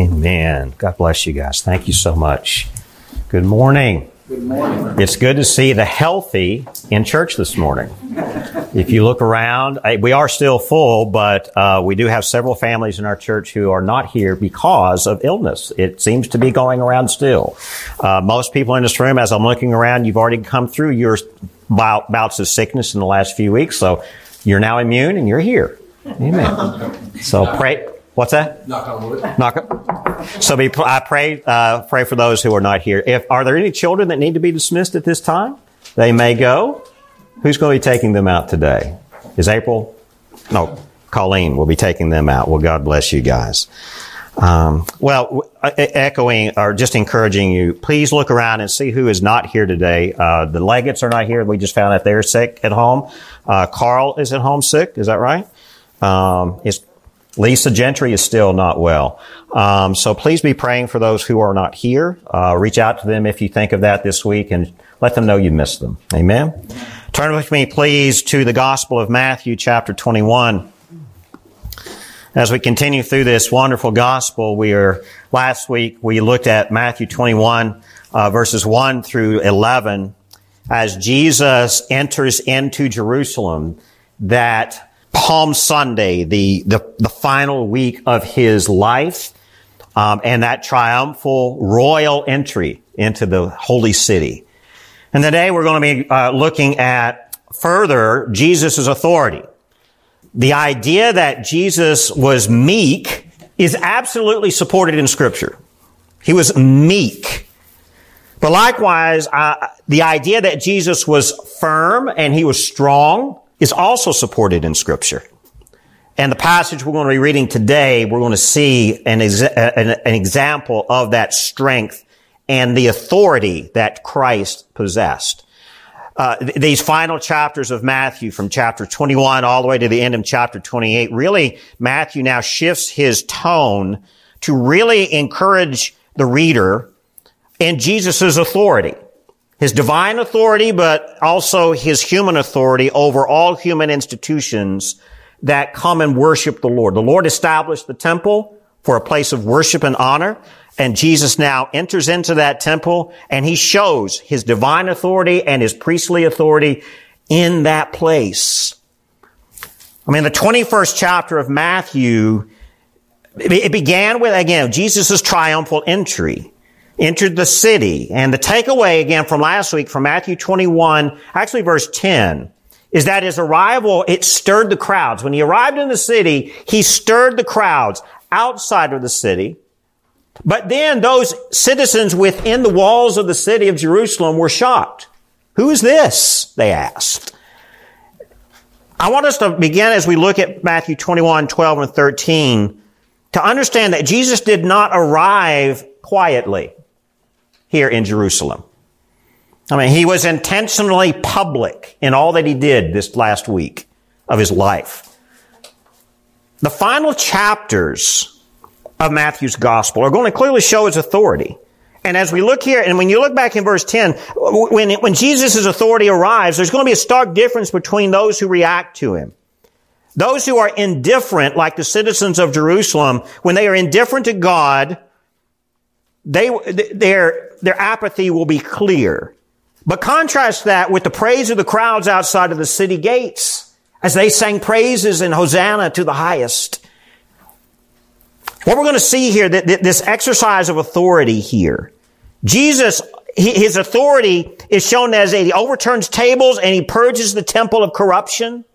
Amen. God bless you guys. Thank you so much. Good morning. Good morning. It's good to see the healthy in church this morning. If you look around, we are still full, but we do have several families in our church who are not here because of illness. It seems to be going around still. Most people in this room, as I'm looking around, you've already come through your bouts of sickness in the last few weeks, so you're now immune and you're here. Amen. So pray. What's that? Knock on wood. So I pray for those who are not here. Are there any children that need to be dismissed at this time? They may go. Who's going to be taking them out today? Is April? No, Colleen will be taking them out. Well, God bless you guys. Echoing or just encouraging you, please look around and see who is not here today. The Leggetts are not here. We just found out they're sick at home. Carl is at home sick. Is that right? Lisa Gentry is still not well. So please be praying for those who are not here. Reach out to them if you think of that this week and let them know you missed them. Amen. Turn with me, please, to the Gospel of Matthew, chapter 21. As we continue through this wonderful gospel, last week we looked at Matthew 21, verses 1 through 11. As Jesus enters into Jerusalem, that Palm Sunday, the final week of his life, and that triumphal royal entry into the holy city. And today we're going to be looking at further Jesus' authority. The idea that Jesus was meek is absolutely supported in Scripture. He was meek. But likewise, the idea that Jesus was firm and he was strong is also supported in Scripture. And the passage we're going to be reading today, we're going to see an example of that strength and the authority that Christ possessed. These final chapters of Matthew, from chapter 21 all the way to the end of chapter 28, really Matthew now shifts his tone to really encourage the reader in Jesus' authority. His divine authority, but also his human authority over all human institutions that come and worship the Lord. The Lord established the temple for a place of worship and honor, and Jesus now enters into that temple, and he shows his divine authority and his priestly authority in that place. I mean, the 21st chapter of Matthew, it began with, again, Jesus' triumphal entry. Entered the city. And the takeaway, again, from last week, from Matthew 21, actually verse 10, is that his arrival, it stirred the crowds. When he arrived in the city, he stirred the crowds outside of the city. But then those citizens within the walls of the city of Jerusalem were shocked. Who is this? They asked. I want us to begin, as we look at Matthew 21, 12, and 13, to understand that Jesus did not arrive quietly here in Jerusalem. I mean, he was intentionally public in all that he did this last week of his life. The final chapters of Matthew's gospel are going to clearly show his authority. And as we look here, and when you look back in verse 10, when Jesus' authority arrives, there's going to be a stark difference between those who react to him. Those who are indifferent, like the citizens of Jerusalem, when they are indifferent to God, their apathy will be clear. But contrast that with the praise of the crowds outside of the city gates as they sang praises and Hosanna to the highest. What we're going to see here, this exercise of authority here, Jesus, his authority is shown as he overturns tables and he purges the temple of corruption.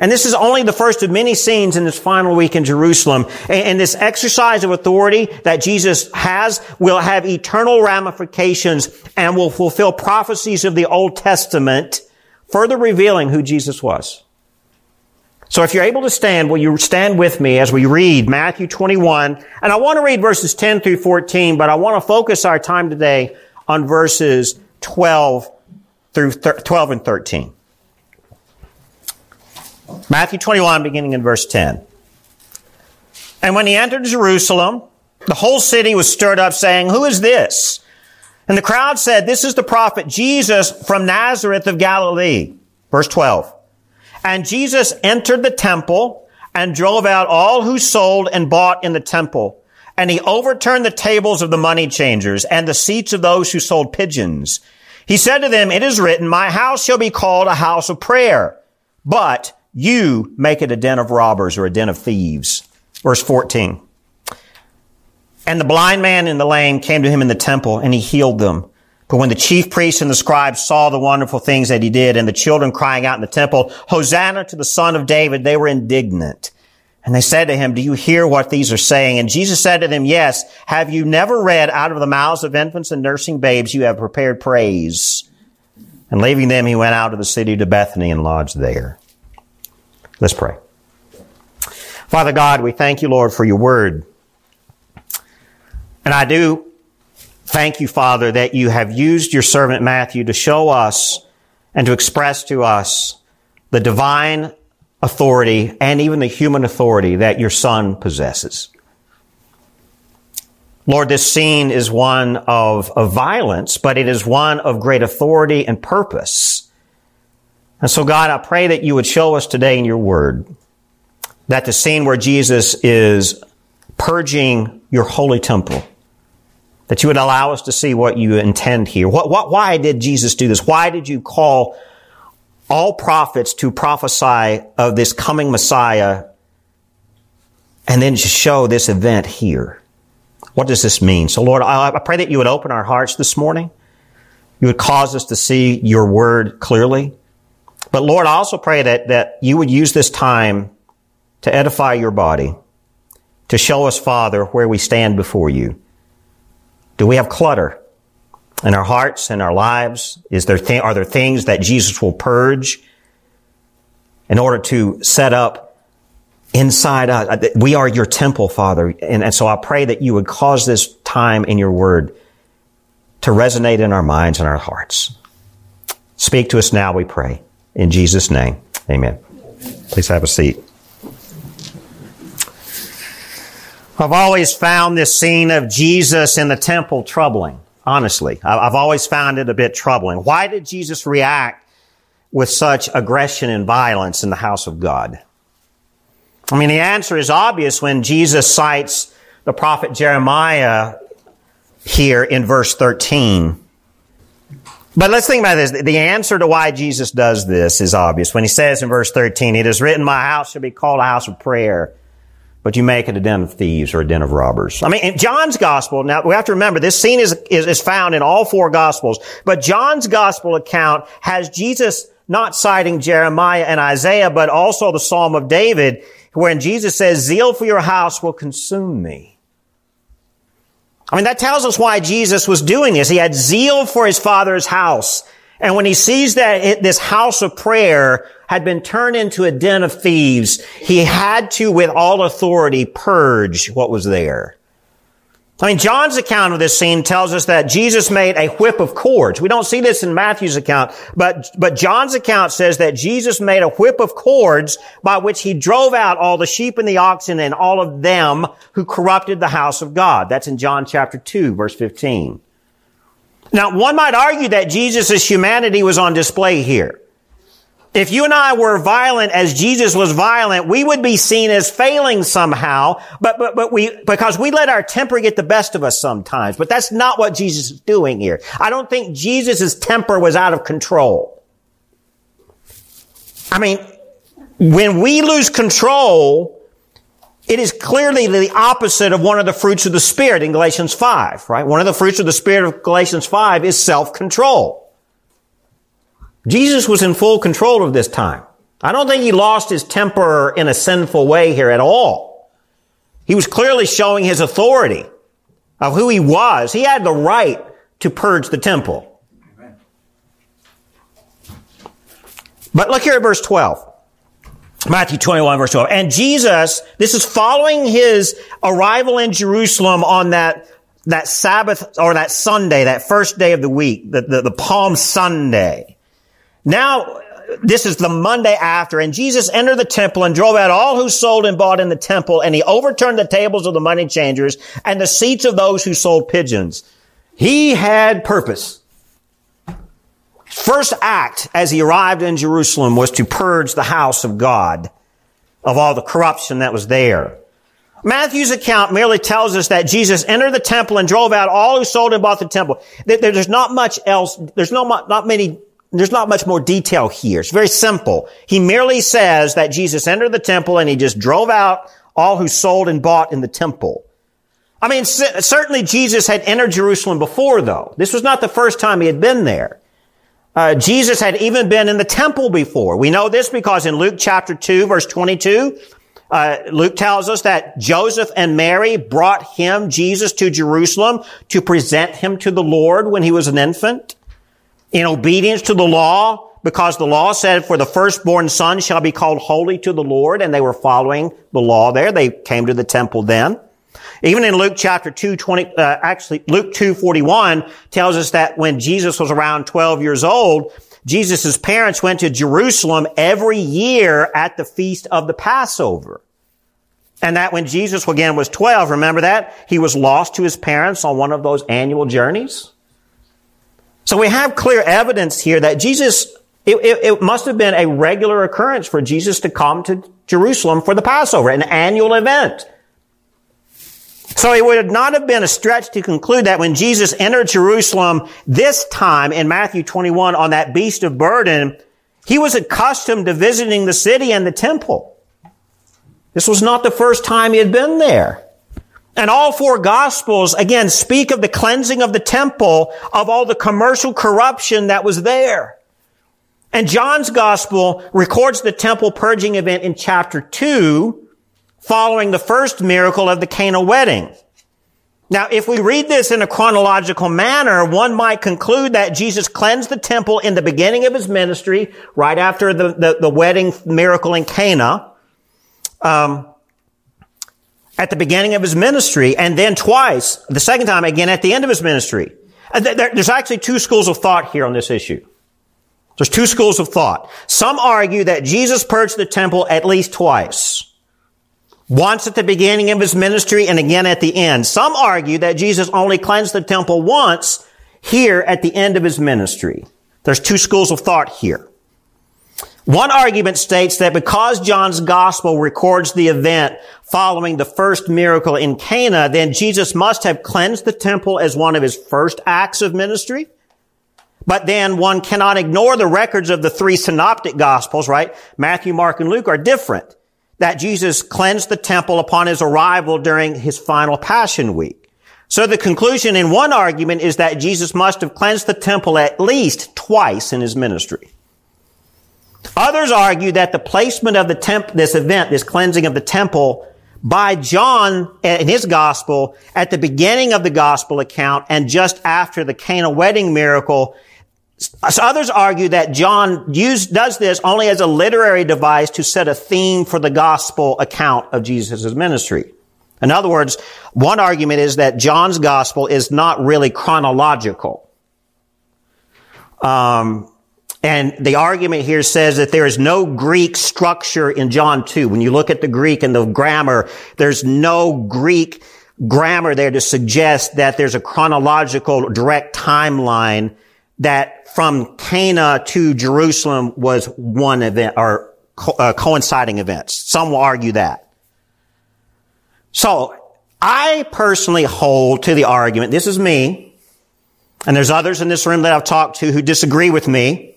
And this is only the first of many scenes in this final week in Jerusalem. And this exercise of authority that Jesus has will have eternal ramifications and will fulfill prophecies of the Old Testament, further revealing who Jesus was. So if you're able to stand, will you stand with me as we read Matthew 21? And I want to read verses 10 through 14, but I want to focus our time today on verses 12 and 13. Matthew 21, beginning in verse 10. And when he entered Jerusalem, the whole city was stirred up, saying, "Who is this?" And the crowd said, "This is the prophet Jesus from Nazareth of Galilee." Verse 12. And Jesus entered the temple and drove out all who sold and bought in the temple. And he overturned the tables of the money changers and the seats of those who sold pigeons. He said to them, it is written, my house shall be called a house of prayer, but you make it a den of robbers or a den of thieves. Verse 14. And the blind man and the lame came to him in the temple, and he healed them. But when the chief priests and the scribes saw the wonderful things that he did and the children crying out in the temple, Hosanna to the Son of David, they were indignant. And they said to him, do you hear what these are saying? And Jesus said to them, yes, have you never read, out of the mouths of infants and nursing babes you have prepared praise? And leaving them, he went out of the city to Bethany and lodged there. Let's pray. Father God, we thank you, Lord, for your word. And I do thank you, Father, that you have used your servant Matthew to show us and to express to us the divine authority and even the human authority that your Son possesses. Lord, this scene is one of violence, but it is one of great authority and purpose. And so, God, I pray that you would show us today in your word that the scene where Jesus is purging your holy temple, that you would allow us to see what you intend here. Why did Jesus do this? Why did you call all prophets to prophesy of this coming Messiah and then to show this event here? What does this mean? So, Lord, I pray that you would open our hearts this morning. You would cause us to see your word clearly. But, Lord, I also pray that you would use this time to edify your body, to show us, Father, where we stand before you. Do we have clutter in our hearts and our lives? Are there things that Jesus will purge in order to set up inside us? We are your temple, Father. And so I pray that you would cause this time in your word to resonate in our minds and our hearts. Speak to us now, we pray. In Jesus' name, amen. Please have a seat. I've always found this scene of Jesus in the temple troubling, honestly. I've always found it a bit troubling. Why did Jesus react with such aggression and violence in the house of God? I mean, the answer is obvious when Jesus cites the prophet Jeremiah here in verse 13. But let's think about this. The answer to why Jesus does this is obvious. When he says in verse 13, it is written, my house shall be called a house of prayer, but you make it a den of thieves or a den of robbers. I mean, in John's gospel, now we have to remember, this scene is found in all four gospels, but John's gospel account has Jesus not citing Jeremiah and Isaiah, but also the Psalm of David, wherein Jesus says, zeal for your house will consume me. I mean, that tells us why Jesus was doing this. He had zeal for his Father's house. And when he sees that this house of prayer had been turned into a den of thieves, he had to, with all authority, purge what was there. I mean, John's account of this scene tells us that Jesus made a whip of cords. We don't see this in Matthew's account, but John's account says that Jesus made a whip of cords by which he drove out all the sheep and the oxen and all of them who corrupted the house of God. That's in John chapter 2, verse 15. Now, one might argue that Jesus' humanity was on display here. If you and I were violent as Jesus was violent, we would be seen as failing somehow, because we let our temper get the best of us sometimes. But that's not what Jesus is doing here. I don't think Jesus' temper was out of control. I mean, when we lose control, it is clearly the opposite of one of the fruits of the Spirit in Galatians 5, right? One of the fruits of the Spirit of Galatians 5 is self-control. Jesus was in full control of this time. I don't think he lost his temper in a sinful way here at all. He was clearly showing his authority of who he was. He had the right to purge the temple. But look here at verse 12. Matthew 21, verse 12. And Jesus, this is following his arrival in Jerusalem on that Sabbath, or that Sunday, that first day of the week, the Palm Sunday. Now, this is the Monday after, and Jesus entered the temple and drove out all who sold and bought in the temple, and he overturned the tables of the money changers and the seats of those who sold pigeons. He had purpose. First act as he arrived in Jerusalem was to purge the house of God of all the corruption that was there. Matthew's account merely tells us that Jesus entered the temple and drove out all who sold and bought the temple. There's not much else. There's not much more detail here. It's very simple. He merely says that Jesus entered the temple and he just drove out all who sold and bought in the temple. I mean, certainly Jesus had entered Jerusalem before, though. This was not the first time he had been there. Jesus had even been in the temple before. We know this because in Luke chapter 2, verse 22, Luke tells us that Joseph and Mary brought him, Jesus, to Jerusalem to present him to the Lord when he was an infant, in obedience to the law, because the law said, for the firstborn son shall be called holy to the Lord, and they were following the law there. They came to the temple then. Even in Luke chapter 2, Luke 2:41 tells us that when Jesus was around 12 years old, Jesus' parents went to Jerusalem every year at the feast of the Passover. And that when Jesus again was 12, remember that? He was lost to his parents on one of those annual journeys. So we have clear evidence here that Jesus, it must have been a regular occurrence for Jesus to come to Jerusalem for the Passover, an annual event. So it would not have been a stretch to conclude that when Jesus entered Jerusalem this time in Matthew 21 on that beast of burden, he was accustomed to visiting the city and the temple. This was not the first time he had been there. And all four Gospels, again, speak of the cleansing of the temple of all the commercial corruption that was there. And John's Gospel records the temple purging event in chapter 2, following the first miracle of the Cana wedding. Now, if we read this in a chronological manner, one might conclude that Jesus cleansed the temple in the beginning of his ministry, right after the wedding miracle in Cana, at the beginning of his ministry, and then twice, the second time again at the end of his ministry. There's actually two schools of thought here on this issue. There's two schools of thought. Some argue that Jesus purged the temple at least twice. Once at the beginning of his ministry and again at the end. Some argue that Jesus only cleansed the temple once here at the end of his ministry. There's two schools of thought here. One argument states that because John's gospel records the event following the first miracle in Cana, then Jesus must have cleansed the temple as one of his first acts of ministry. But then one cannot ignore the records of the three synoptic gospels, right? Matthew, Mark, and Luke are different. That Jesus cleansed the temple upon his arrival during his final Passion Week. So the conclusion in one argument is that Jesus must have cleansed the temple at least twice in his ministry. Others argue that the placement of the this cleansing of the temple by John in his gospel at the beginning of the gospel account and just after the Cana wedding miracle. So others argue that John does this only as a literary device to set a theme for the gospel account of Jesus' ministry. In other words, one argument is that John's gospel is not really chronological. And the argument here says that there is no Greek structure in John 2. When you look at the Greek and the grammar, there's no Greek grammar there to suggest that there's a chronological direct timeline that from Cana to Jerusalem was one event or coinciding events. Some will argue that. So I personally hold to the argument, this is me, and there's others in this room that I've talked to who disagree with me,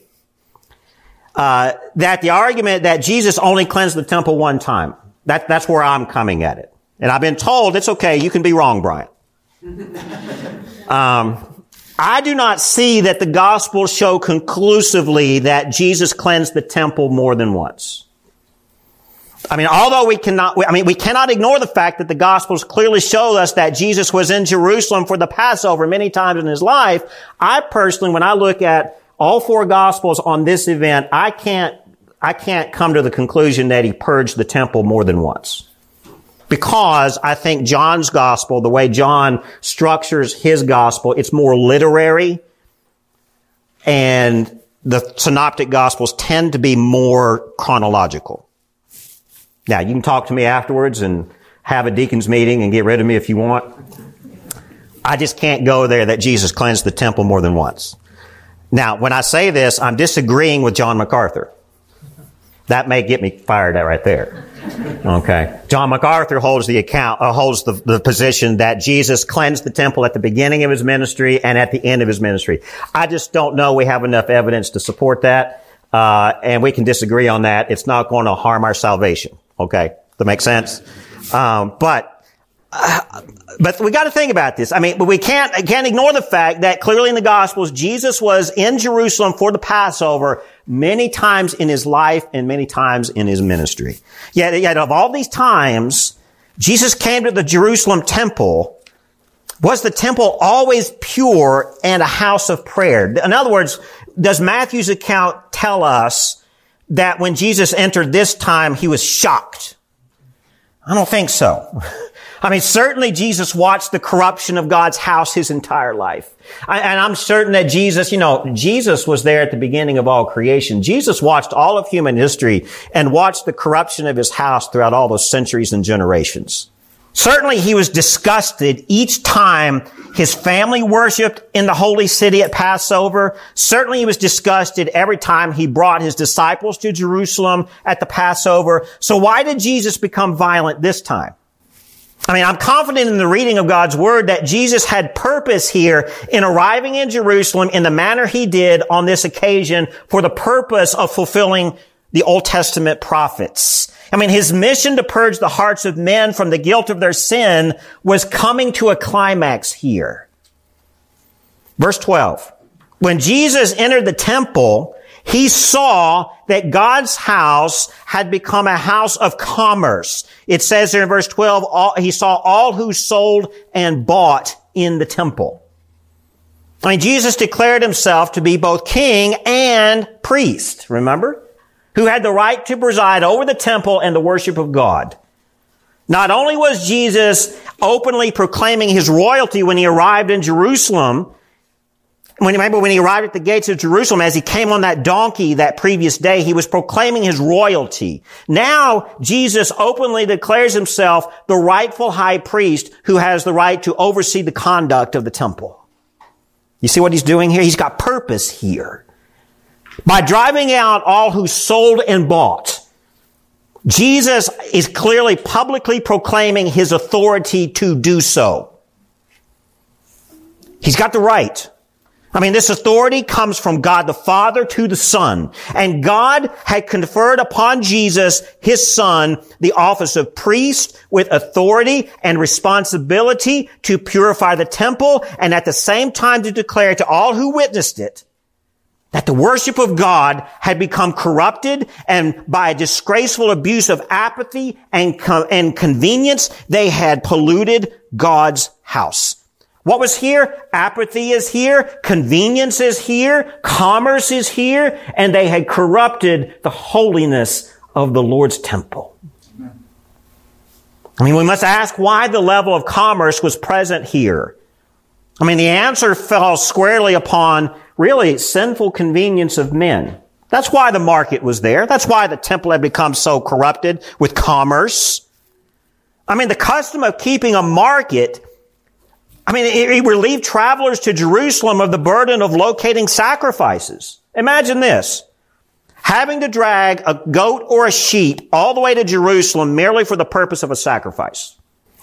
that the argument that Jesus only cleansed the temple one time, that's where I'm coming at it. And I've been told, it's okay, you can be wrong, Brian. I do not see that the Gospels show conclusively that Jesus cleansed the temple more than once. I mean, although we cannot ignore the fact that the Gospels clearly show us that Jesus was in Jerusalem for the Passover many times in his life. I personally, when I look at all four Gospels on this event, I can't come to the conclusion that he purged the temple more than once. Because I think John's gospel, the way John structures his gospel, it's more literary, and the synoptic gospels tend to be more chronological. Now, you can talk to me afterwards and have a deacon's meeting and get rid of me if you want. I just can't go there that Jesus cleansed the temple more than once. Now, when I say this, I'm disagreeing with John MacArthur. That may get me fired right there. Okay. John MacArthur holds the account, holds the position that Jesus cleansed the temple at the beginning of his ministry and at the end of his ministry. I just don't know we have enough evidence to support that. And we can disagree on that. It's not going to harm our salvation. Okay. That makes sense. But we got to think about this. I mean, but we can't ignore the fact that clearly in the Gospels, Jesus was in Jerusalem for the Passover many times in his life and many times in his ministry. Yet of all these times, Jesus came to the Jerusalem temple. Was the temple always pure and a house of prayer? In other words, does Matthew's account tell us that when Jesus entered this time, he was shocked? I don't think so. I mean, certainly Jesus watched the corruption of God's house his entire life. And I'm certain that Jesus was there at the beginning of all creation. Jesus watched all of human history and watched the corruption of his house throughout all those centuries and generations. Certainly he was disgusted each time his family worshiped in the holy city at Passover. Certainly he was disgusted every time he brought his disciples to Jerusalem at the Passover. So why did Jesus become violent this time? I mean, I'm confident in the reading of God's word that Jesus had purpose here in arriving in Jerusalem in the manner he did on this occasion for the purpose of fulfilling the Old Testament prophets. I mean, his mission to purge the hearts of men from the guilt of their sin was coming to a climax here. Verse 12. When Jesus entered the temple, he saw that God's house had become a house of commerce. It says there in verse 12, he saw all who sold and bought in the temple. I mean, Jesus declared himself to be both king and priest, remember? Who had the right to preside over the temple and the worship of God. Not only was Jesus openly proclaiming his royalty when he arrived in Jerusalem, when he arrived at the gates of Jerusalem, as he came on that donkey that previous day, he was proclaiming his royalty. Now, Jesus openly declares himself the rightful high priest who has the right to oversee the conduct of the temple. You see what he's doing here? He's got purpose here. By driving out all who sold and bought, Jesus is clearly publicly proclaiming his authority to do so. He's got the right. I mean, this authority comes from God the Father to the Son. And God had conferred upon Jesus, his Son, the office of priest with authority and responsibility to purify the temple and at the same time to declare to all who witnessed it that the worship of God had become corrupted, and by a disgraceful abuse of apathy and convenience, they had polluted God's house. What was here? Apathy is here, convenience is here, commerce is here, and they had corrupted the holiness of the Lord's temple. I mean, we must ask why the level of commerce was present here. I mean, the answer fell squarely upon really sinful convenience of men. That's why the market was there. That's why the temple had become so corrupted with commerce. I mean, the custom of keeping a market, I mean, it relieved travelers to Jerusalem of the burden of locating sacrifices. Imagine this. Having to drag a goat or a sheep all the way to Jerusalem merely for the purpose of a sacrifice.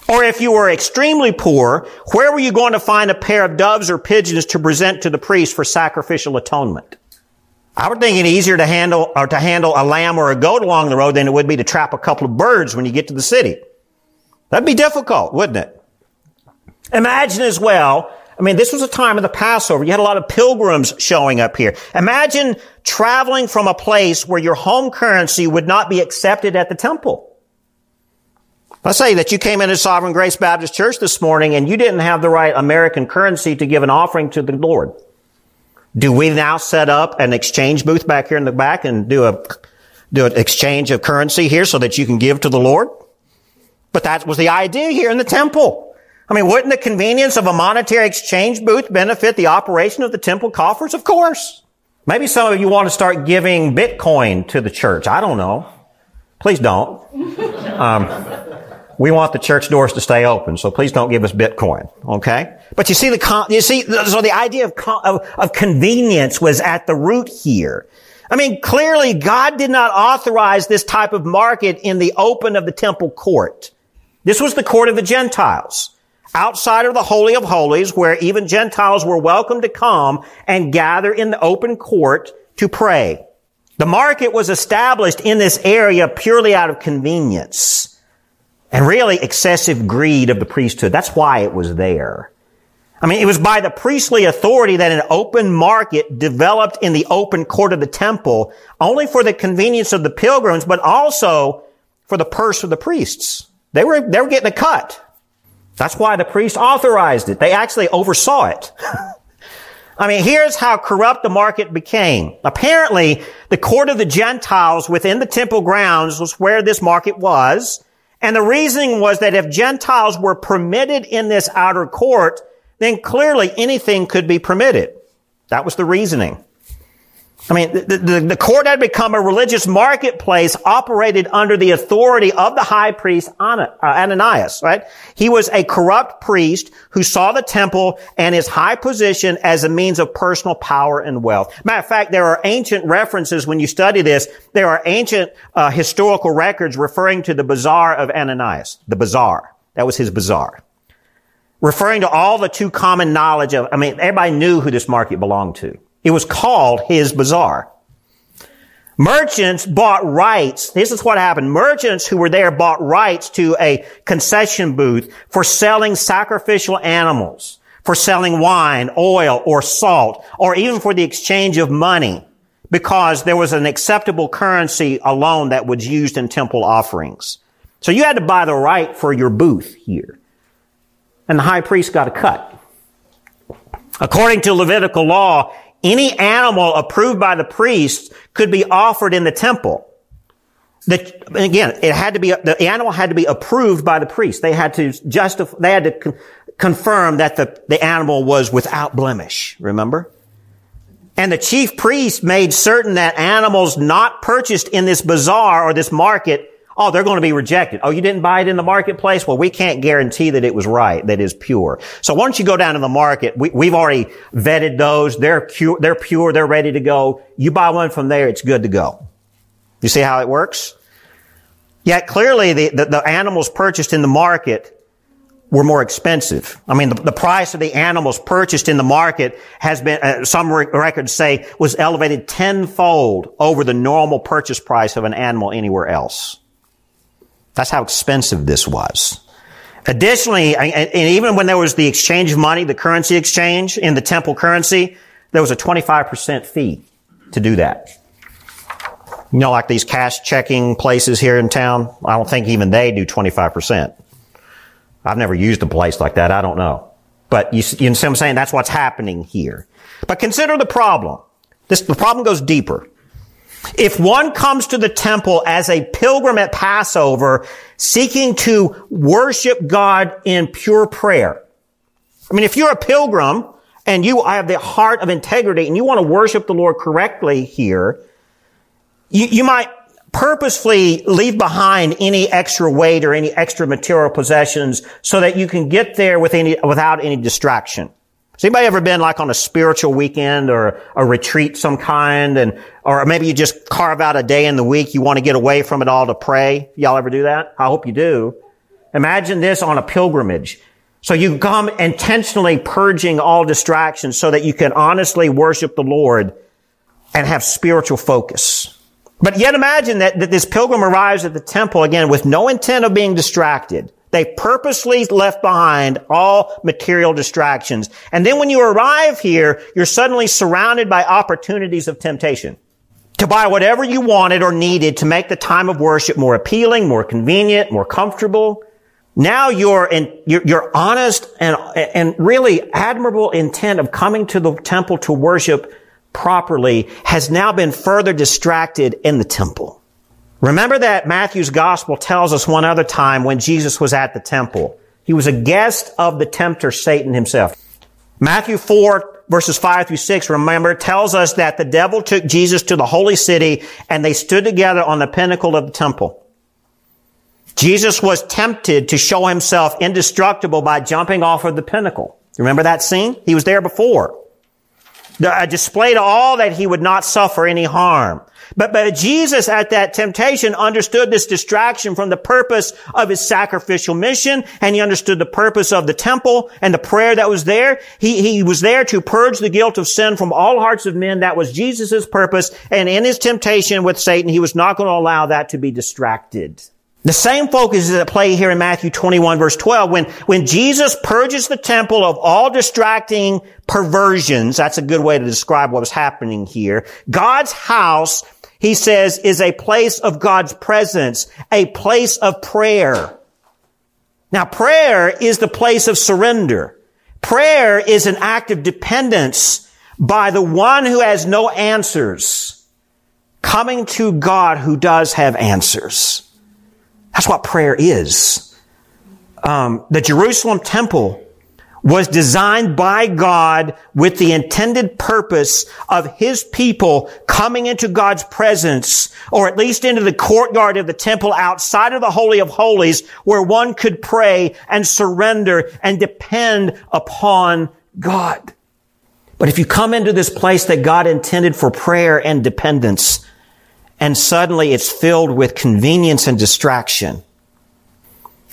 Or if you were extremely poor, where were you going to find a pair of doves or pigeons to present to the priest for sacrificial atonement? I would think it easier to handle a lamb or a goat along the road than it would be to trap a couple of birds when you get to the city. That'd be difficult, wouldn't it? Imagine as well, I mean, this was a time of the Passover. You had a lot of pilgrims showing up here. Imagine traveling from a place where your home currency would not be accepted at the temple. Let's say that you came into Sovereign Grace Baptist Church this morning and you didn't have the right American currency to give an offering to the Lord. Do we now set up an exchange booth back here in the back and do an exchange of currency here so that you can give to the Lord? But that was the idea here in the temple. I mean, wouldn't the convenience of a monetary exchange booth benefit the operation of the temple coffers? Of course. Maybe some of you want to start giving Bitcoin to the church. I don't know. Please don't. We want the church doors to stay open, so please don't give us Bitcoin, okay? But you see, so the idea of convenience was at the root here. I mean, clearly God did not authorize this type of market in the open of the temple court. This was the court of the Gentiles, outside of the Holy of Holies, where even Gentiles were welcome to come and gather in the open court to pray. The market was established in this area purely out of convenience and really excessive greed of the priesthood. That's why it was there. I mean, it was by the priestly authority that an open market developed in the open court of the temple, only for the convenience of the pilgrims, but also for the purse of the priests. They were getting a cut. That's why the priest authorized it. They actually oversaw it. I mean, here's how corrupt the market became. Apparently, the court of the Gentiles within the temple grounds was where this market was. And the reasoning was that if Gentiles were permitted in this outer court, then clearly anything could be permitted. That was the reasoning. I mean, the court had become a religious marketplace operated under the authority of the high priest Ananias, right? He was a corrupt priest who saw the temple and his high position as a means of personal power and wealth. Matter of fact, there are ancient references when you study this. There are ancient historical records referring to the bazaar of Ananias, the bazaar. That was his bazaar. Referring to all the too common knowledge of, I mean, everybody knew who this market belonged to. It was called his bazaar. Merchants bought rights. This is what happened. Merchants who were there bought rights to a concession booth for selling sacrificial animals, for selling wine, oil, or salt, or even for the exchange of money, because there was an acceptable currency alone that was used in temple offerings. So you had to buy the right for your booth here. And the high priest got a cut. According to Levitical law, any animal approved by the priest could be offered in the temple. The animal had to be approved by the priest. They had to confirm that the animal was without blemish, remember? And the chief priest made certain that animals not purchased in this bazaar or this market, oh, they're going to be rejected. Oh, you didn't buy it in the marketplace? Well, we can't guarantee that it was right, that is pure. So why don't you go down to the market? We've already vetted those. They're pure. They're ready to go. You buy one from there, it's good to go. You see how it works? Yet clearly the animals purchased in the market were more expensive. I mean, the price of the animals purchased in the market has been, some records say, was elevated tenfold over the normal purchase price of an animal anywhere else. That's how expensive this was. Additionally, and even when there was the exchange of money, the currency exchange in the temple currency, there was a 25% fee to do that. You know, like these cash checking places here in town, I don't think even they do 25%. I've never used a place like that. I don't know. But you know what I'm saying? That's what's happening here. But consider the problem. The problem goes deeper. If one comes to the temple as a pilgrim at Passover, seeking to worship God in pure prayer. I mean, if you're a pilgrim and you have the heart of integrity and you want to worship the Lord correctly here, you might purposefully leave behind any extra weight or any extra material possessions so that you can get there without any distraction. Has anybody ever been like on a spiritual weekend or a retreat some kind, or maybe you just carve out a day in the week, you want to get away from it all to pray? Y'all ever do that? I hope you do. Imagine this on a pilgrimage. So you come intentionally purging all distractions so that you can honestly worship the Lord and have spiritual focus. But yet imagine that this pilgrim arrives at the temple again with no intent of being distracted. They purposely left behind all material distractions. And then when you arrive here, you're suddenly surrounded by opportunities of temptation to buy whatever you wanted or needed to make the time of worship more appealing, more convenient, more comfortable. Now your honest and really admirable intent of coming to the temple to worship properly has now been further distracted in the temple. Remember that Matthew's gospel tells us one other time when Jesus was at the temple. He was a guest of the tempter Satan himself. Matthew 4 verses 5 through 6, remember, tells us that the devil took Jesus to the holy city and they stood together on the pinnacle of the temple. Jesus was tempted to show himself indestructible by jumping off of the pinnacle. Remember that scene? He was there before. a display to all that he would not suffer any harm. But Jesus at that temptation understood this distraction from the purpose of his sacrificial mission, and he understood the purpose of the temple and the prayer that was there. He was there to purge the guilt of sin from all hearts of men. That was Jesus' purpose, and in his temptation with Satan, he was not going to allow that to be distracted. The same focus is at play here in Matthew 21, verse 12, when Jesus purges the temple of all distracting perversions. That's a good way to describe what was happening here. God's house, he says, is a place of God's presence, a place of prayer. Now, prayer is the place of surrender. Prayer is an act of dependence by the one who has no answers, coming to God who does have answers. That's what prayer is. The Jerusalem temple was designed by God with the intended purpose of his people coming into God's presence, or at least into the courtyard of the temple outside of the Holy of Holies, where one could pray and surrender and depend upon God. But if you come into this place that God intended for prayer and dependence, and suddenly it's filled with convenience and distraction.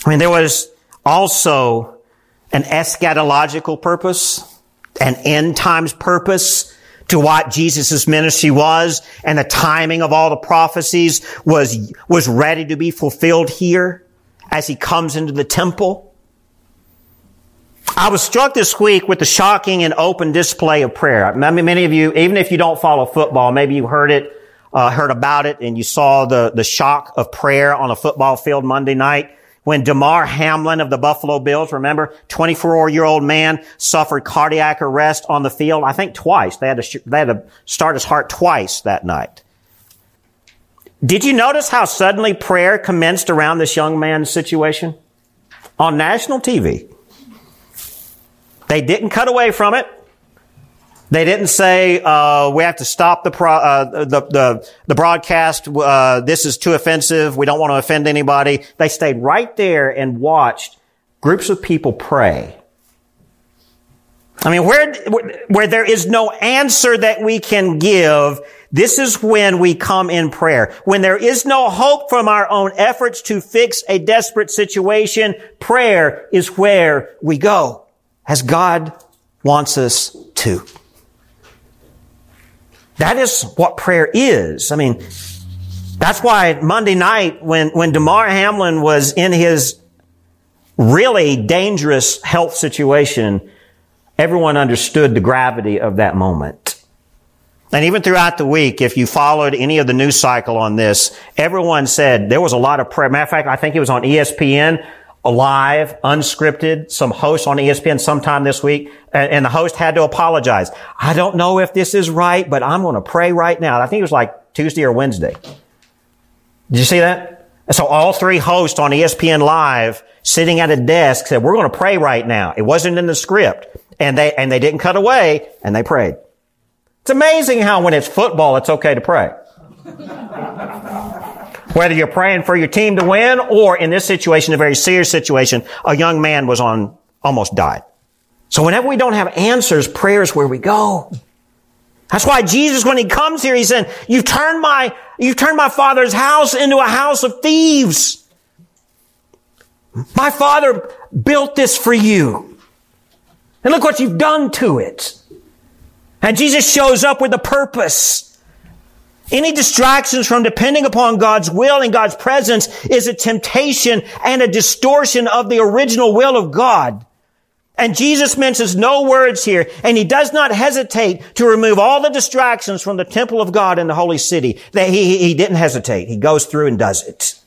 I mean, there was also an eschatological purpose, an end times purpose to what Jesus' ministry was, and the timing of all the prophecies was ready to be fulfilled here as he comes into the temple. I was struck this week with the shocking and open display of prayer. I mean, many of you, even if you don't follow football, maybe you heard about it, and you saw the shock of prayer on a football field Monday night when DeMar Hamlin of the Buffalo Bills, remember, 24-year-old man, suffered cardiac arrest on the field, I think twice. They had to start his heart twice that night. Did you notice how suddenly prayer commenced around this young man's situation? On national TV. They didn't cut away from it. They didn't say, we have to stop the broadcast. This is too offensive. We don't want to offend anybody. They stayed right there and watched groups of people pray. I mean, where there is no answer that we can give, this is when we come in prayer. When there is no hope from our own efforts to fix a desperate situation, prayer is where we go, as God wants us to. That is what prayer is. I mean, that's why Monday night when DeMar Hamlin was in his really dangerous health situation, everyone understood the gravity of that moment. And even throughout the week, if you followed any of the news cycle on this, everyone said there was a lot of prayer. Matter of fact, I think it was on ESPN, live, unscripted, some host on ESPN sometime this week, and the host had to apologize. I don't know if this is right, but I'm going to pray right now. I think it was like Tuesday or Wednesday. Did you see that? So all three hosts on ESPN Live sitting at a desk said, we're going to pray right now. It wasn't in the script. And they didn't cut away, and they prayed. It's amazing how when it's football, it's okay to pray. Whether you're praying for your team to win, or in this situation, a very serious situation, a young man almost died. So whenever we don't have answers, prayer is where we go. That's why Jesus, when he comes here, he said, you've turned my Father's house into a house of thieves. My Father built this for you. And look what you've done to it. And Jesus shows up with a purpose. Any distractions from depending upon God's will and God's presence is a temptation and a distortion of the original will of God. And Jesus mentions no words here, and he does not hesitate to remove all the distractions from the temple of God in the holy city. That he didn't hesitate. He goes through and does it.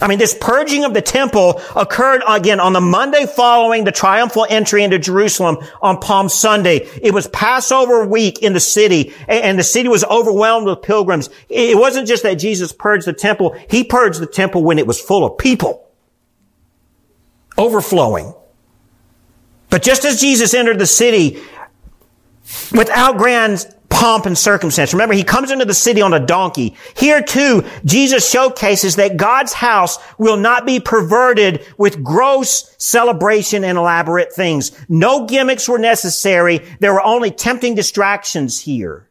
I mean, this purging of the temple occurred again on the Monday following the triumphal entry into Jerusalem on Palm Sunday. It was Passover week in the city, and the city was overwhelmed with pilgrims. It wasn't just that Jesus purged the temple. He purged the temple when it was full of people, overflowing. But just as Jesus entered the city without grand pomp and circumstance. Remember, he comes into the city on a donkey. Here, too, Jesus showcases that God's house will not be perverted with gross celebration and elaborate things. No gimmicks were necessary. There were only tempting distractions here.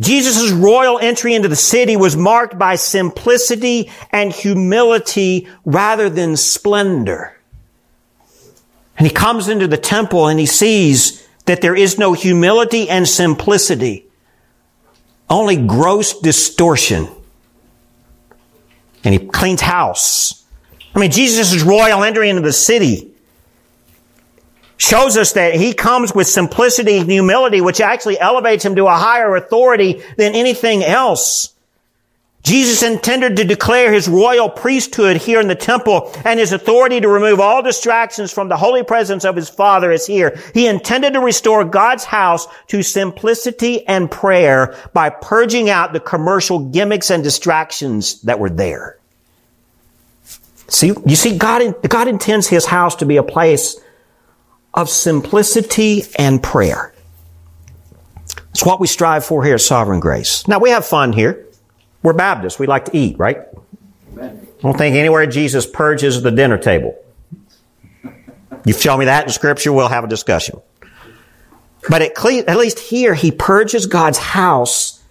Jesus' royal entry into the city was marked by simplicity and humility rather than splendor. And he comes into the temple and he sees that there is no humility and simplicity, only gross distortion. And he cleans house. I mean, Jesus' royal entry into the city shows us that he comes with simplicity and humility, which actually elevates him to a higher authority than anything else. Jesus intended to declare his royal priesthood here in the temple, and his authority to remove all distractions from the holy presence of his Father is here. He intended to restore God's house to simplicity and prayer by purging out the commercial gimmicks and distractions that were there. See, you see, God intends his house to be a place of simplicity and prayer. It's what we strive for here at Sovereign Grace. Now, we have fun here. We're Baptists. We like to eat, right? Amen. I don't think anywhere Jesus purges the dinner table. You show me that in Scripture, we'll have a discussion. But at least here, he purges God's house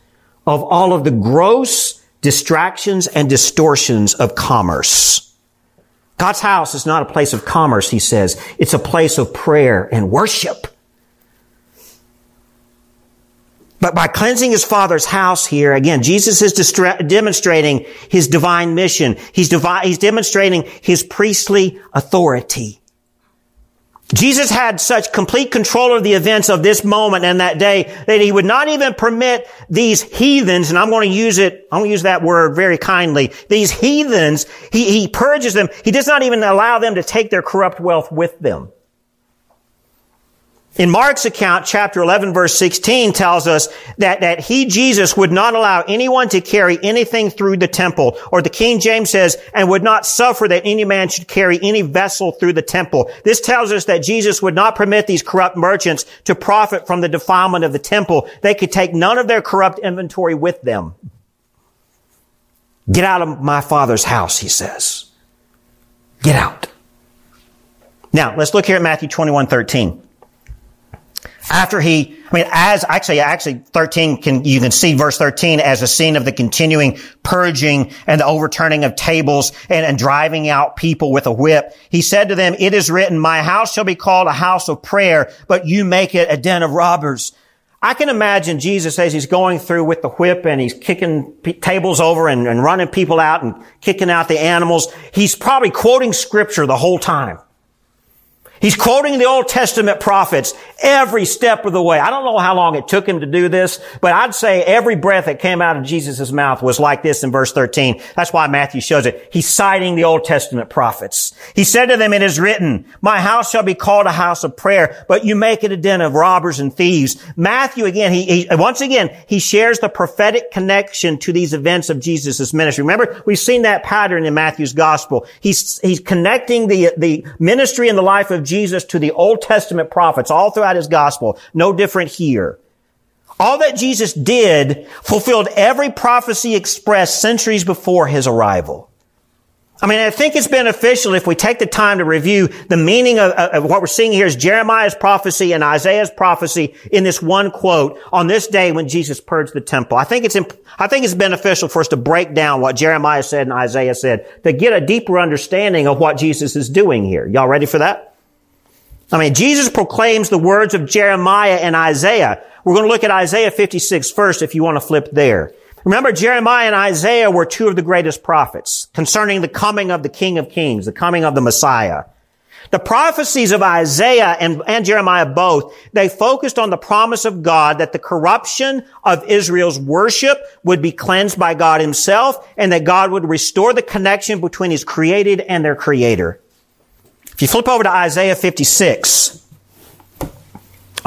of all of the gross distractions and distortions of commerce. God's house is not a place of commerce, he says. It's a place of prayer and worship. But by cleansing his Father's house here, again, Jesus is demonstrating his divine mission. He's demonstrating his priestly authority. Jesus had such complete control of the events of this moment and that day that he would not even permit these heathens, and I'm going to use that word very kindly, these heathens, he purges them. He does not even allow them to take their corrupt wealth with them. In Mark's account, chapter 11, verse 16 tells us that he, Jesus, would not allow anyone to carry anything through the temple. Or the King James says, and would not suffer that any man should carry any vessel through the temple. This tells us that Jesus would not permit these corrupt merchants to profit from the defilement of the temple. They could take none of their corrupt inventory with them. Get out of my Father's house, he says. Get out. Now, let's look here at Matthew 21:13. Actually 13 you can see verse 13 as a scene of the continuing purging and the overturning of tables and driving out people with a whip. He said to them, it is written, my house shall be called a house of prayer, but you make it a den of robbers. I can imagine Jesus as he's going through with the whip and he's kicking tables over and running people out and kicking out the animals. He's probably quoting Scripture the whole time. He's quoting the Old Testament prophets every step of the way. I don't know how long it took him to do this, but I'd say every breath that came out of Jesus' mouth was like this in verse 13. That's why Matthew shows it. He's citing the Old Testament prophets. He said to them, it is written, my house shall be called a house of prayer, but you make it a den of robbers and thieves. Matthew, again, he shares the prophetic connection to these events of Jesus' ministry. Remember, we've seen that pattern in Matthew's gospel. He's connecting the ministry and the life of Jesus to the Old Testament prophets all throughout his gospel. No different here. All that Jesus did fulfilled every prophecy expressed centuries before his arrival. I mean, I think it's beneficial if we take the time to review the meaning of what we're seeing here is Jeremiah's prophecy and Isaiah's prophecy in this one quote on this day when Jesus purged the temple. I think it's beneficial for us to break down what Jeremiah said and Isaiah said to get a deeper understanding of what Jesus is doing here. Y'all ready for that? I mean, Jesus proclaims the words of Jeremiah and Isaiah. We're going to look at Isaiah 56 first if you want to flip there. Remember, Jeremiah and Isaiah were two of the greatest prophets concerning the coming of the King of Kings, the coming of the Messiah. The prophecies of Isaiah and Jeremiah both, they focused on the promise of God that the corruption of Israel's worship would be cleansed by God himself and that God would restore the connection between his created and their creator. If you flip over to Isaiah 56,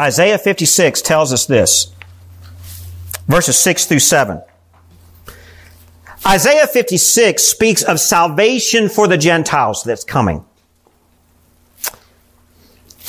Isaiah 56 tells us this, verses 6 through 7. Isaiah 56 speaks of salvation for the Gentiles that's coming.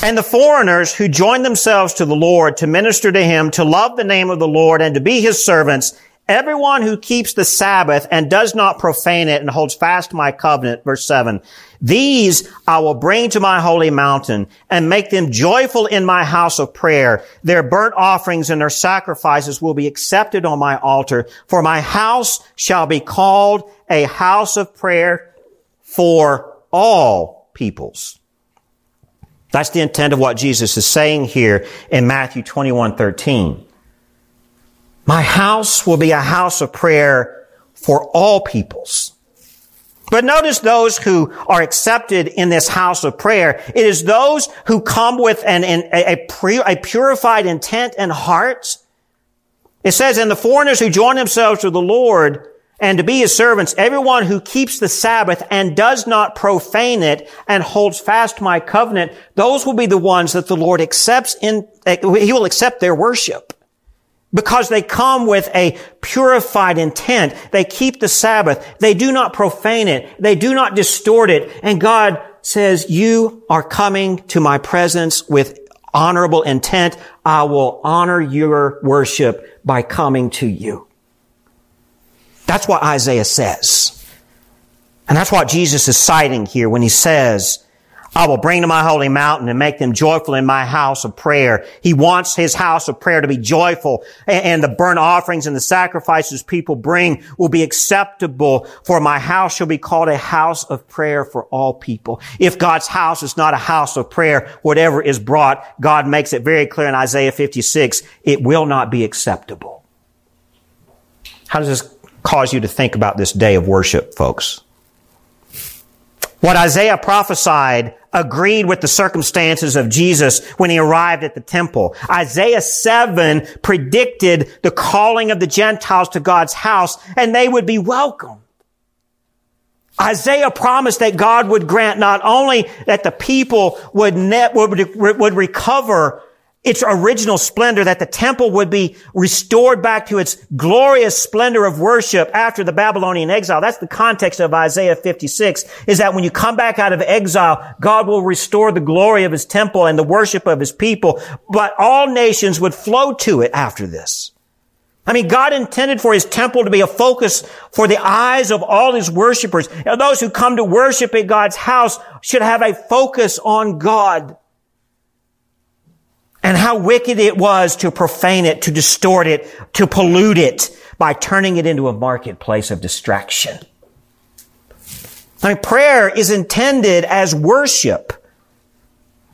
and the foreigners who join themselves to the Lord to minister to him, to love the name of the Lord, and to be his servants, everyone who keeps the Sabbath and does not profane it and holds fast to my covenant, verse 7, these I will bring to my holy mountain and make them joyful in my house of prayer. Their burnt offerings and their sacrifices will be accepted on my altar, for my house shall be called a house of prayer for all peoples. That's the intent of what Jesus is saying here in Matthew 21:13. My house will be a house of prayer for all peoples. But notice those who are accepted in this house of prayer. It is those who come with a purified intent and heart. It says, and the foreigners who join themselves to the Lord and to be his servants, everyone who keeps the Sabbath and does not profane it and holds fast my covenant, those will be the ones that the Lord accepts he will accept their worship. Because they come with a purified intent. They keep the Sabbath. They do not profane it. They do not distort it. And God says, you are coming to my presence with honorable intent. I will honor your worship by coming to you. That's what Isaiah says. And that's what Jesus is citing here when he says, I will bring to my holy mountain and make them joyful in my house of prayer. He wants his house of prayer to be joyful, and the burnt offerings and the sacrifices people bring will be acceptable, for my house shall be called a house of prayer for all people. If God's house is not a house of prayer, whatever is brought, God makes it very clear in Isaiah 56, it will not be acceptable. How does this cause you to think about this day of worship, folks? What Isaiah prophesied agreed with the circumstances of Jesus when he arrived at the temple. Isaiah 7 predicted the calling of the Gentiles to God's house, and they would be welcomed. Isaiah promised that God would grant not only that the people would recover its original splendor, that the temple would be restored back to its glorious splendor of worship after the Babylonian exile. That's the context of Isaiah 56, is that when you come back out of exile, God will restore the glory of his temple and the worship of his people, but all nations would flow to it after this. I mean, God intended for his temple to be a focus for the eyes of all his worshipers. Now, those who come to worship at God's house should have a focus on God. And how wicked it was to profane it, to distort it, to pollute it by turning it into a marketplace of distraction. I mean, prayer is intended as worship.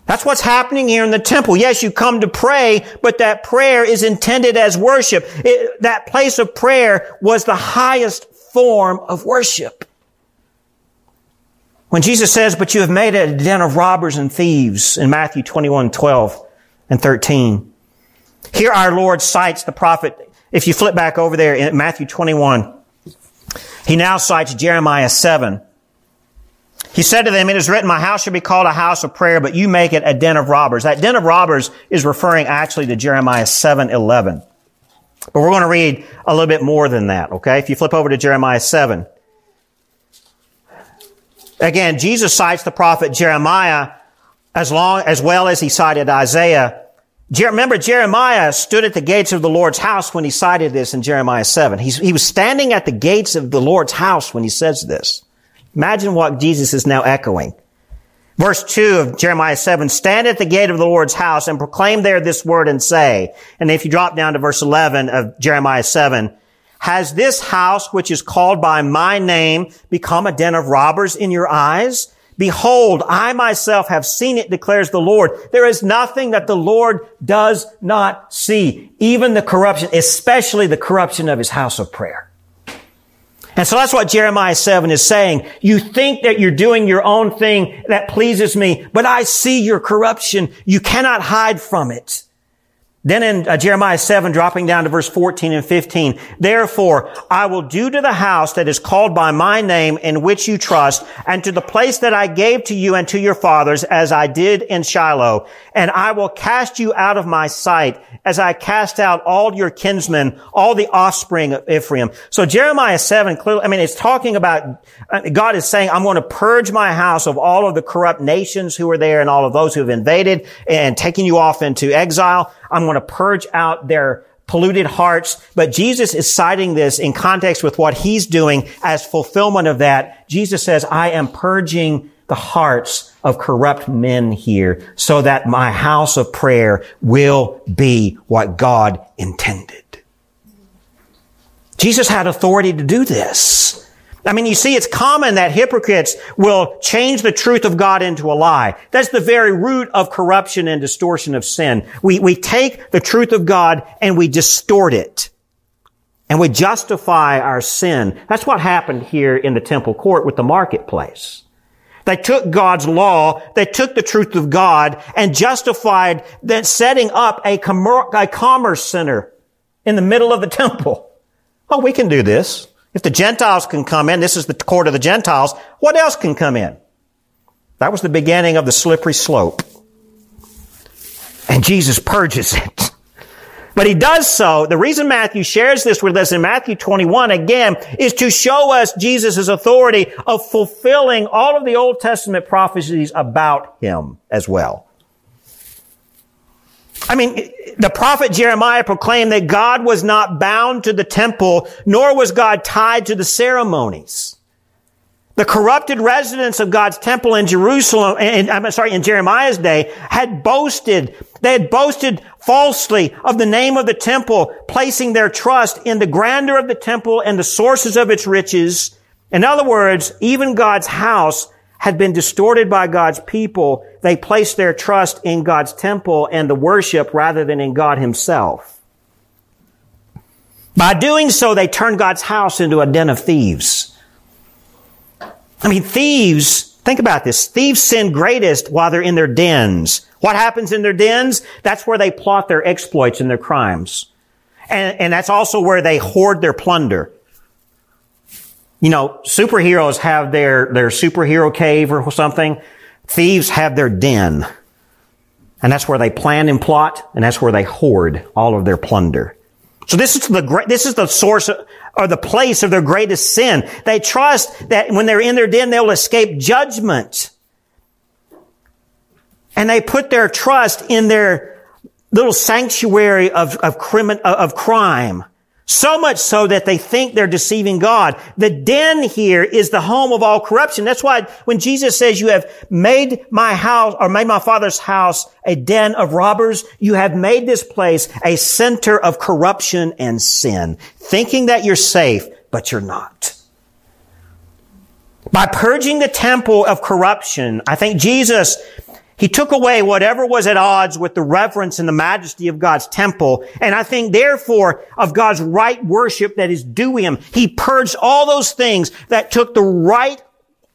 That's what's happening here in the temple. Yes, you come to pray, but that prayer is intended as worship. That place of prayer was the highest form of worship. When Jesus says, but you have made it a den of robbers and thieves in Matthew 21:12, and 13. Here our Lord cites the prophet. If you flip back over there in Matthew 21, he now cites Jeremiah 7. He said to them, it is written, my house shall be called a house of prayer, but you make it a den of robbers. That den of robbers is referring actually to Jeremiah 7:11. But we're going to read a little bit more than that, okay? If you flip over to Jeremiah 7. Again, Jesus cites the prophet Jeremiah as well as he cited Isaiah. Remember, Jeremiah stood at the gates of the Lord's house when he cited this in Jeremiah 7. He was standing at the gates of the Lord's house when he says this. Imagine what Jesus is now echoing. Verse 2 of Jeremiah 7, stand at the gate of the Lord's house and proclaim there this word and say, and if you drop down to verse 11 of Jeremiah 7, has this house which is called by my name become a den of robbers in your eyes? Behold, I myself have seen it, declares the Lord. There is nothing that the Lord does not see, even the corruption, especially the corruption of his house of prayer. And so that's what Jeremiah 7 is saying. You think that you're doing your own thing that pleases me, but I see your corruption. You cannot hide from it. Then in Jeremiah 7, dropping down to verse 14 and 15, therefore, I will do to the house that is called by my name, in which you trust, and to the place that I gave to you and to your fathers, as I did in Shiloh. And I will cast you out of my sight, as I cast out all your kinsmen, all the offspring of Ephraim. So Jeremiah 7, clearly, it's talking about, God is saying, I'm going to purge my house of all of the corrupt nations who are there and all of those who have invaded and taken you off into exile. I'm going to purge out their polluted hearts. But Jesus is citing this in context with what he's doing as fulfillment of that. Jesus says, I am purging the hearts of corrupt men here so that my house of prayer will be what God intended. Jesus had authority to do this. You see, it's common that hypocrites will change the truth of God into a lie. That's the very root of corruption and distortion of sin. We take the truth of God and we distort it. And we justify our sin. That's what happened here in the temple court with the marketplace. They took God's law, they took the truth of God, and justified that setting up a commerce center in the middle of the temple. Oh, we can do this. If the Gentiles can come in, this is the court of the Gentiles, what else can come in? That was the beginning of the slippery slope. And Jesus purges it. But he does so. The reason Matthew shares this with us in Matthew 21, again, is to show us Jesus' authority of fulfilling all of the Old Testament prophecies about him as well. The prophet Jeremiah proclaimed that God was not bound to the temple, nor was God tied to the ceremonies. The corrupted residents of God's temple in Jerusalem, in Jeremiah's day, had boasted falsely of the name of the temple, placing their trust in the grandeur of the temple and the sources of its riches. In other words, even God's house had been distorted by God's people. They placed their trust in God's temple and the worship rather than in God himself. By doing so, they turned God's house into a den of thieves. Thieves, think about this. Thieves sin greatest while they're in their dens. What happens in their dens? That's where they plot their exploits and their crimes. And that's also where they hoard their plunder. Superheroes have their superhero cave or something. Thieves have their den. And that's where they plan and plot, and that's where they hoard all of their plunder. So this is the source or the place of their greatest sin. They trust that when they're in their den, they'll escape judgment. And they put their trust in their little sanctuary of crime. So much so that they think they're deceiving God. The den here is the home of all corruption. That's why when Jesus says you have made my house or made my Father's house a den of robbers, you have made this place a center of corruption and sin, thinking that you're safe, but you're not. By purging the temple of corruption, I think Jesus, he took away whatever was at odds with the reverence and the majesty of God's temple. And I think, therefore, of God's right worship that is due him. He purged all those things that took the right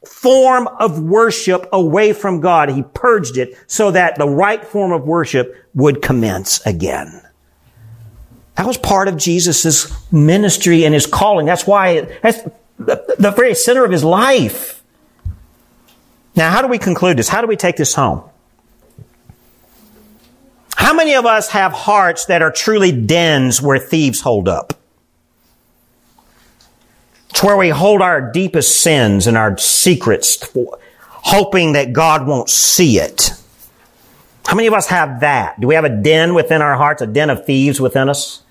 form of worship away from God. He purged it so that the right form of worship would commence again. That was part of Jesus' ministry and his calling. That's why, that's the very center of his life. Now, how do we conclude this? How do we take this home? How many of us have hearts that are truly dens where thieves hold up? It's where we hold our deepest sins and our secrets, hoping that God won't see it. How many of us have that? Do we have a den within our hearts, a den of thieves within us?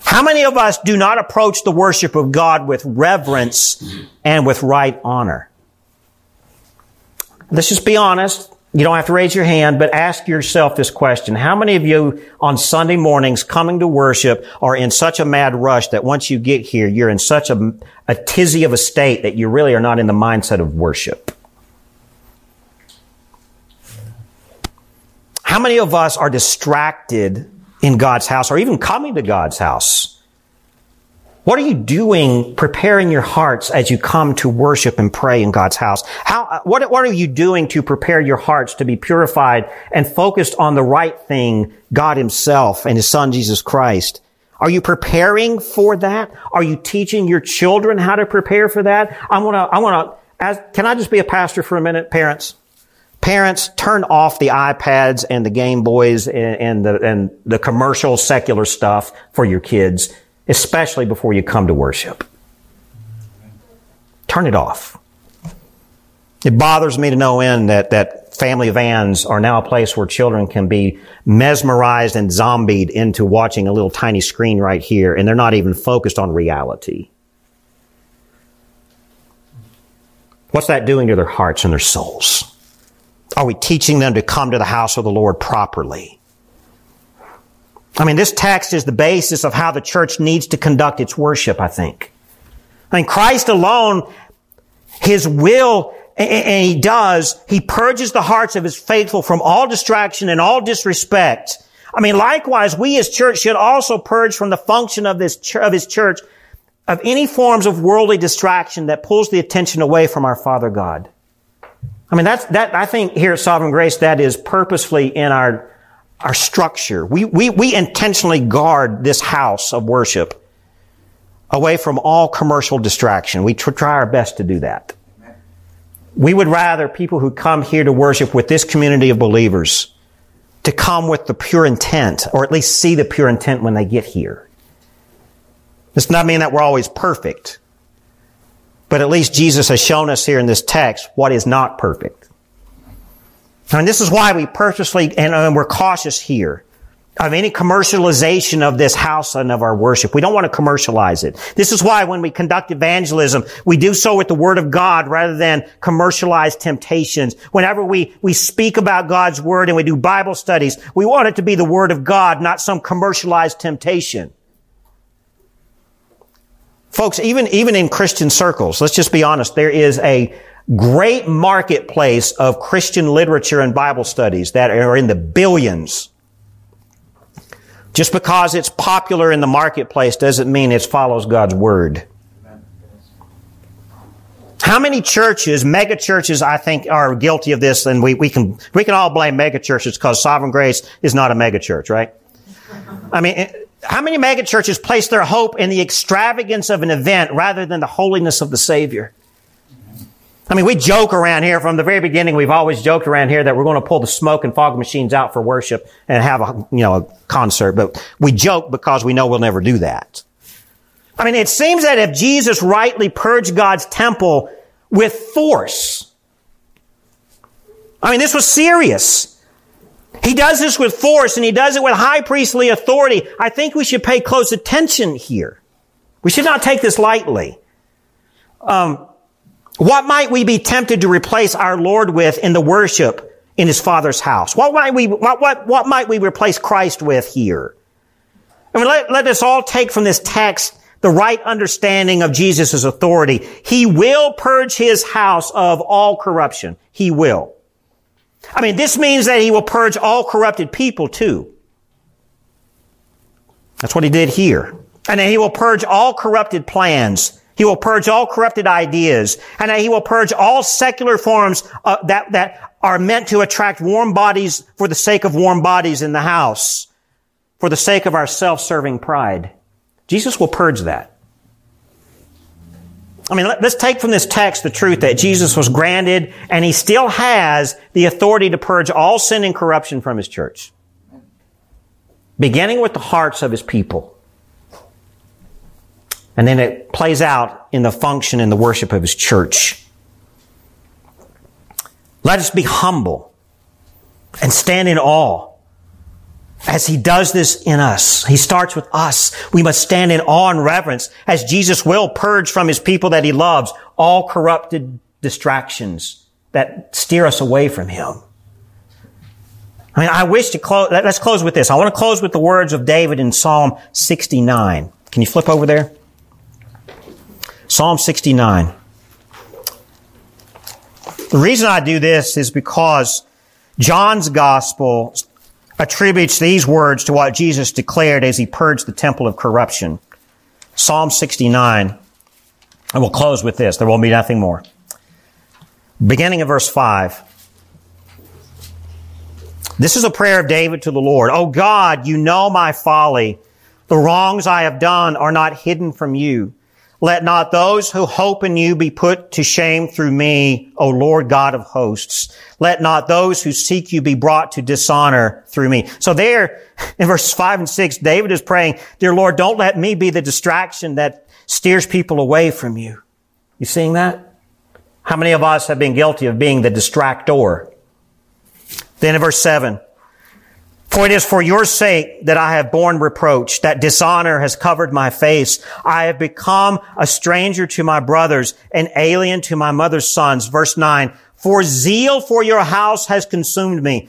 How many of us do not approach the worship of God with reverence and with right honor? Let's just be honest. You don't have to raise your hand, but ask yourself this question. How many of you on Sunday mornings coming to worship are in such a mad rush that once you get here, you're in such a tizzy of a state that you really are not in the mindset of worship? How many of us are distracted in God's house or even coming to God's house What are you doing preparing your hearts as you come to worship and pray in God's house? What are you doing to prepare your hearts to be purified and focused on the right thing, God himself and his son, Jesus Christ? Are you preparing for that? Are you teaching your children how to prepare for that? Can I just be a pastor for a minute, parents? Parents, turn off the iPads and the Game Boys and the commercial secular stuff for your kids, especially before you come to worship. Turn it off. It bothers me to no end that family vans are now a place where children can be mesmerized and zombied into watching a little tiny screen right here, and they're not even focused on reality. What's that doing to their hearts and their souls? Are we teaching them to come to the house of the Lord properly? I mean, this text is the basis of how the church needs to conduct its worship, I think. I mean, Christ alone, his will, and he purges the hearts of his faithful from all distraction and all disrespect. I mean, likewise, we as church should also purge from the function of his church of any forms of worldly distraction that pulls the attention away from our Father God. I mean, I think here at Sovereign Grace, that is purposefully in our structure. We intentionally guard this house of worship away from all commercial distraction. We try our best to do that. We would rather people who come here to worship with this community of believers to come with the pure intent, or at least see the pure intent when they get here. This does not mean that we're always perfect. But at least Jesus has shown us here in this text what is not perfect. And this is why we purposely, and we're cautious here, of any commercialization of this house and of our worship. We don't want to commercialize it. This is why when we conduct evangelism, we do so with the Word of God rather than commercialized temptations. Whenever we speak about God's Word and we do Bible studies, we want it to be the Word of God, not some commercialized temptation. Folks, even in Christian circles, let's just be honest, there is a great marketplace of Christian literature and Bible studies that are in the billions. Just because it's popular in the marketplace doesn't mean it follows God's Word. How many churches, mega churches, I think, are guilty of this? And we can all blame mega churches because Sovereign Grace is not a mega church, right? I mean, how many megachurches place their hope in the extravagance of an event rather than the holiness of the Savior? I mean, we joke around here from the very beginning. We've always joked around here that we're going to pull the smoke and fog machines out for worship and have a concert. But we joke because we know we'll never do that. I mean, it seems that if Jesus rightly purged God's temple with force, I mean, this was serious. He does this with force, and he does it with high priestly authority. I think we should pay close attention here. We should not take this lightly. What might we be tempted to replace our Lord with in the worship in his Father's house? What might we replace Christ with here? I mean, let us all take from this text the right understanding of Jesus' authority. He will purge his house of all corruption. He will. I mean, this means that he will purge all corrupted people, too. That's what he did here. And then he will purge all corrupted plans. He will purge all corrupted ideas. And then he will purge all secular forms that are meant to attract warm bodies for the sake of warm bodies in the house, for the sake of our self-serving pride. Jesus will purge that. I mean, let's take from this text the truth that Jesus was granted, and he still has the authority to purge all sin and corruption from his church, beginning with the hearts of his people. And then it plays out in the function and the worship of his church. Let us be humble and stand in awe as he does this in us. He starts with us. We must stand in awe and reverence as Jesus will purge from his people that he loves all corrupted distractions that steer us away from him. I mean, I wish to close. Let's close with this. I want to close with the words of David in Psalm 69. Can you flip over there? Psalm 69. The reason I do this is because John's gospel attributes these words to what Jesus declared as he purged the temple of corruption. Psalm 69. I will close with this. There will be nothing more. Beginning of verse 5. This is a prayer of David to the Lord. O God, you know my folly. The wrongs I have done are not hidden from you. Let not those who hope in you be put to shame through me, O Lord God of hosts. Let not those who seek you be brought to dishonor through me. So there, in verses 5 and 6, David is praying, Dear Lord, don't let me be the distraction that steers people away from you. You seeing that? How many of us have been guilty of being the distractor? Then in verse 7, For it is for your sake that I have borne reproach, that dishonor has covered my face. I have become a stranger to my brothers, an alien to my mother's sons. Verse 9, For zeal for your house has consumed me.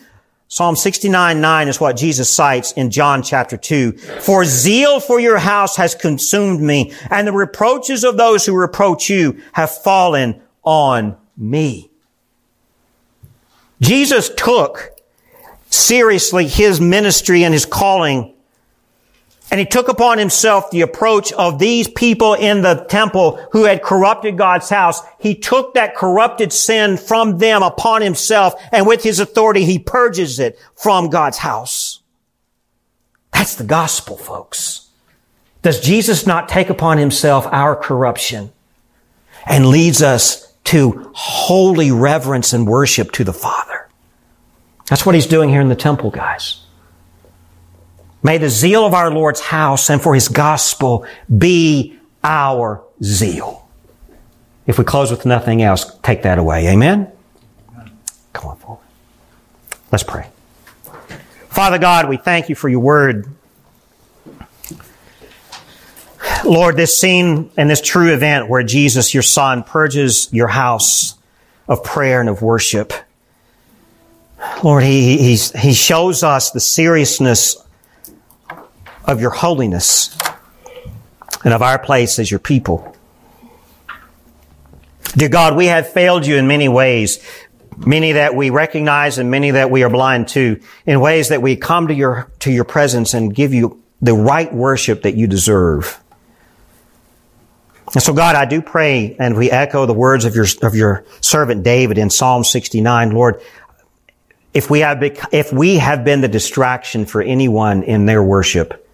Psalm 69:9 is what Jesus cites in John chapter 2. For zeal for your house has consumed me, and the reproaches of those who reproach you have fallen on me. Jesus took seriously his ministry and his calling, and he took upon himself the approach of these people in the temple who had corrupted God's house. He took that corrupted sin from them upon himself, and with his authority he purges it from God's house. That's the gospel, folks. Does Jesus not take upon himself our corruption and leads us to holy reverence and worship to the Father? That's what he's doing here in the temple, guys. May the zeal of our Lord's house and for his gospel be our zeal. If we close with nothing else, take that away. Amen? Come on forward. Let's pray. Father God, we thank you for your word. Lord, this scene and this true event where Jesus, your Son, purges your house of prayer and of worship. Lord, he shows us the seriousness of your holiness and of our place as your people. Dear God, we have failed you in many ways, many that we recognize and many that we are blind to, in ways that we come to your presence and give you the right worship that you deserve. And so, God, I do pray, and we echo the words of your servant David in Psalm 69, Lord, if we have been the distraction for anyone in their worship,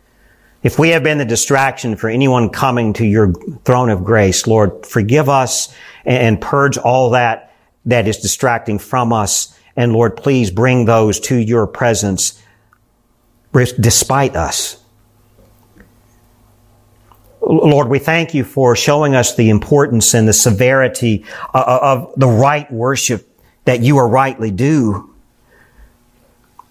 if we have been the distraction for anyone coming to your throne of grace, Lord, forgive us and purge all that is distracting from us. And Lord, please bring those to your presence despite us. Lord, we thank you for showing us the importance and the severity of the right worship that you are rightly due.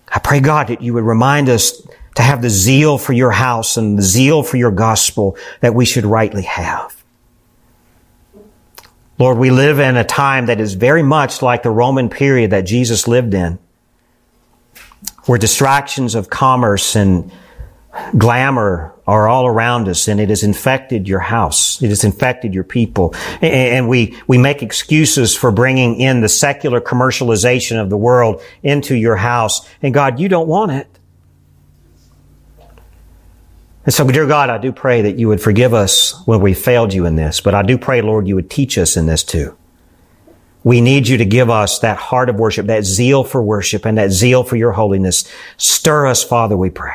I pray, God, that you would remind us to have the zeal for your house and the zeal for your gospel that we should rightly have. Lord, we live in a time that is very much like the Roman period that Jesus lived in, where distractions of commerce and glamour are all around us, and it has infected your house. It has infected your people. And we make excuses for bringing in the secular commercialization of the world into your house. And God, you don't want it. And so, dear God, I do pray that you would forgive us when we failed you in this. But I do pray, Lord, you would teach us in this too. We need you to give us that heart of worship, that zeal for worship, and that zeal for your holiness. Stir us, Father, we pray.